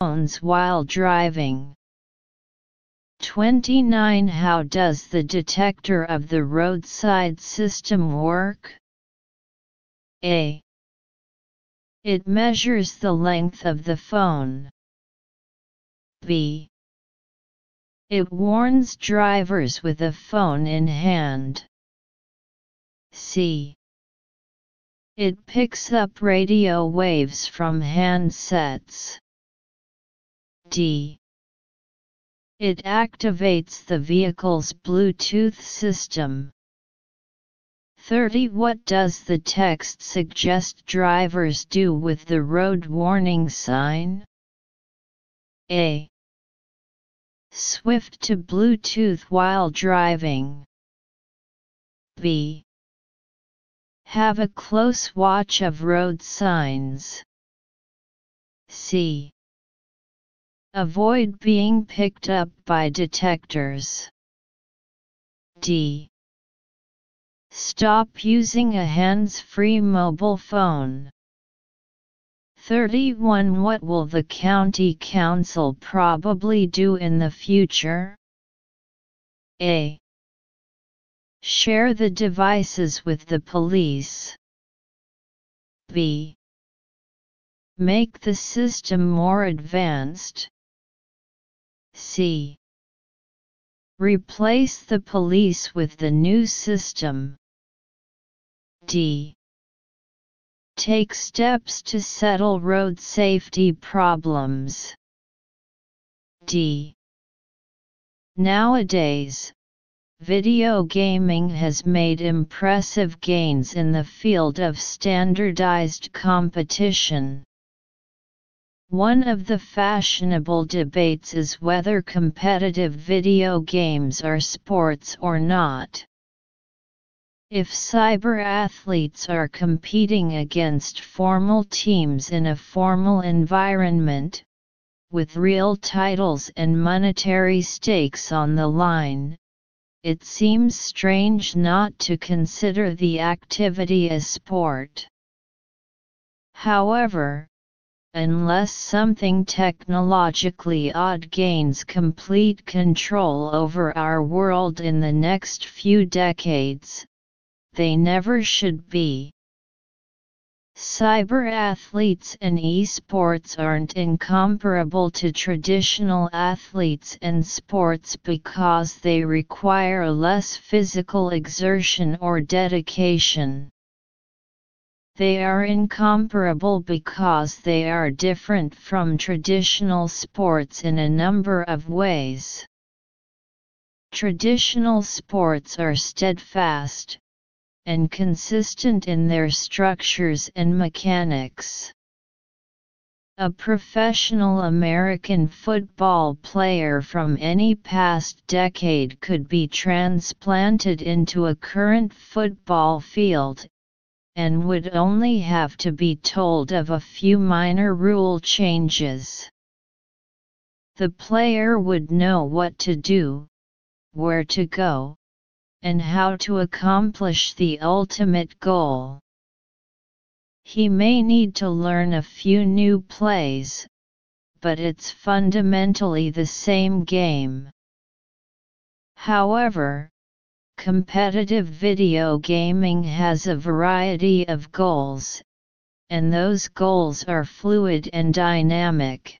Phones while driving. 29. How does the detector of the roadside system work? A. It measures the length of the phone. B. It warns drivers with a phone in hand. C. It picks up radio waves from handsets. D. It activates the vehicle's Bluetooth system. 30. What does the text suggest drivers do with the road warning sign? A. Swift to Bluetooth while driving. B. Have a close watch of road signs. C. Avoid being picked up by detectors. D. Stop using a hands-free mobile phone. 31. What will the county council probably do in the future? A. Share the devices with the police. B. Make the system more advanced. C. Replace the police with the new system. D. Take steps to settle road safety problems. D. Nowadays, video gaming has made impressive gains in the field of standardized competition. One of the fashionable debates is whether competitive video games are sports or not. If cyber-athletes are competing against formal teams in a formal environment, with real titles and monetary stakes on the line, it seems strange not to consider the activity a sport. However, unless something technologically odd gains complete control over our world in the next few decades, they never should be. Cyber-athletes and esports aren't incomparable to traditional athletes and sports because they require less physical exertion or dedication. They are incomparable because they are different from traditional sports in a number of ways. Traditional sports are steadfast and consistent in their structures and mechanics. A professional American football player from any past decade could be transplanted into a current football field, and would only have to be told of a few minor rule changes. The player would know what to do, where to go, and how to accomplish the ultimate goal. He may need to learn a few new plays, but it's fundamentally the same game. However, competitive video gaming has a variety of goals, and those goals are fluid and dynamic.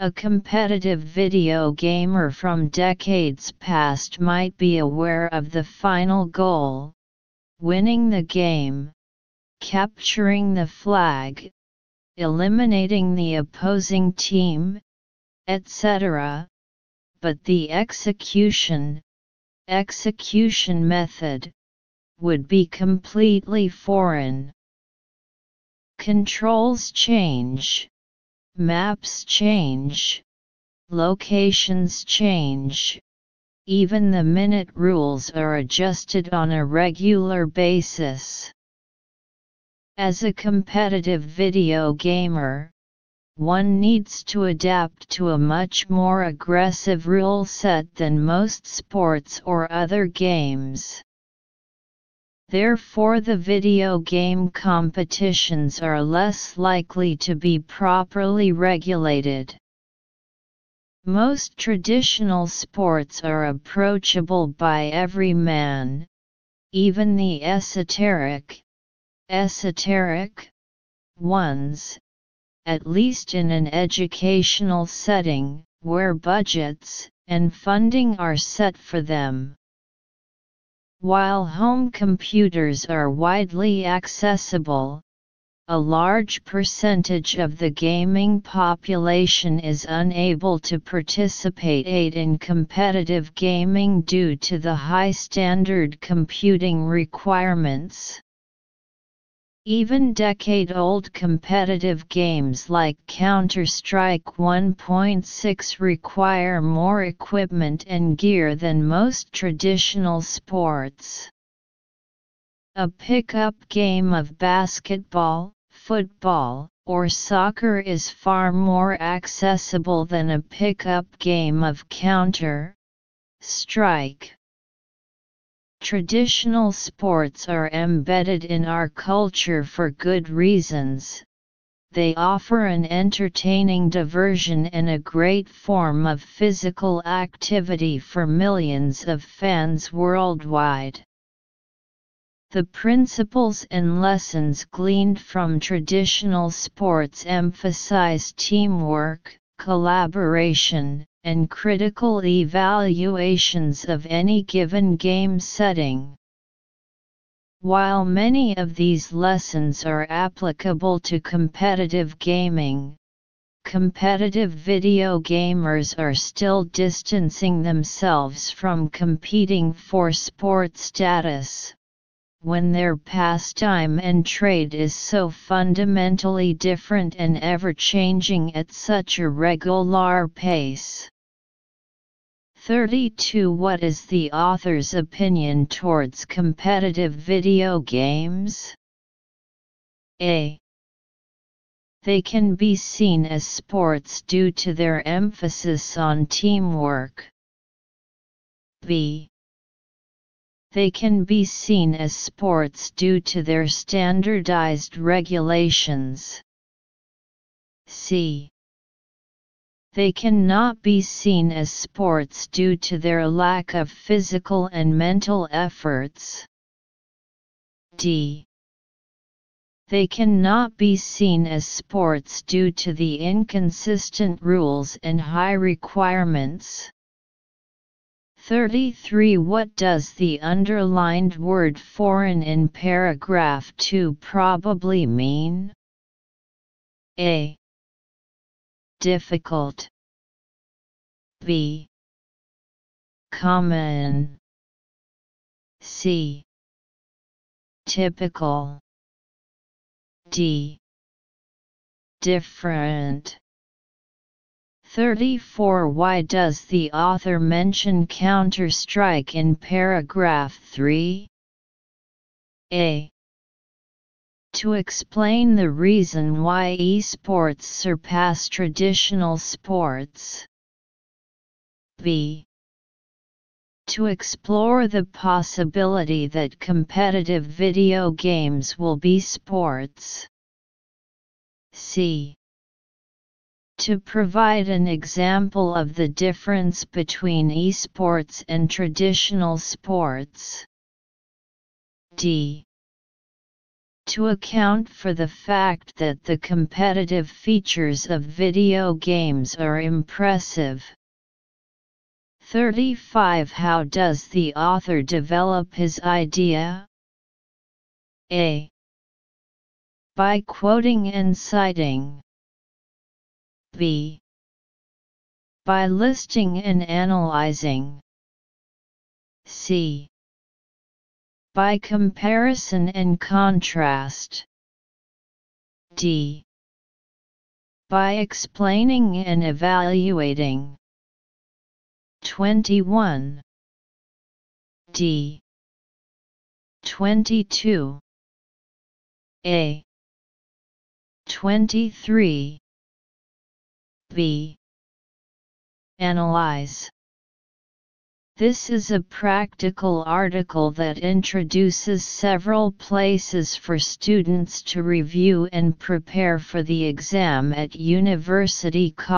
A competitive video gamer from decades past might be aware of the final goal, winning the game, capturing the flag, eliminating the opposing team, etc., but the execution method would be completely foreign. Controls change, maps change, Locations change. Even the minute rules are adjusted on a regular basis. As a competitive video gamer, one needs to adapt to a much more aggressive rule set than most sports or other games. Therefore, the video game competitions are less likely to be properly regulated. Most traditional sports are approachable by every man, even the esoteric ones, at least in an educational setting, where budgets and funding are set for them. While home computers are widely accessible, a large percentage of the gaming population is unable to participate in competitive gaming due to the high standard computing requirements. Even decade-old competitive games like Counter-Strike 1.6 require more equipment and gear than most traditional sports. A pickup game of basketball, football, or soccer is far more accessible than a pickup game of Counter-Strike. Traditional sports are embedded in our culture for good reasons. They offer an entertaining diversion and a great form of physical activity for millions of fans worldwide. The principles and lessons gleaned from traditional sports emphasize teamwork, collaboration, and critical evaluations of any given game setting. While many of these lessons are applicable to competitive gaming, competitive video gamers are still distancing themselves from competing for sport status, when their pastime and trade is so fundamentally different and ever-changing at such a regular pace. 32. What is the author's opinion towards competitive video games? A. They can be seen as sports due to their emphasis on teamwork. B. They can be seen as sports due to their standardized regulations. C. They cannot be seen as sports due to their lack of physical and mental efforts. D. They cannot be seen as sports due to the inconsistent rules and high requirements. 33. What does the underlined word foreign in paragraph 2 probably mean? A. Difficult. B. Common. C. Typical. D. Different. 34. Why does the author mention Counter-Strike in paragraph 3? A. To explain the reason why esports surpass traditional sports. B. To explore the possibility that competitive video games will be sports. C. To provide an example of the difference between esports and traditional sports. D. To account for the fact that the competitive features of video games are impressive. 35. How does the author develop his idea? A. By quoting and citing. B. By listing and analyzing. C. By comparison and contrast. D. By explaining and evaluating. 21 D 22 A 23 B Analyze. This is a practical article that introduces several places for students to review and prepare for the exam at university colleges.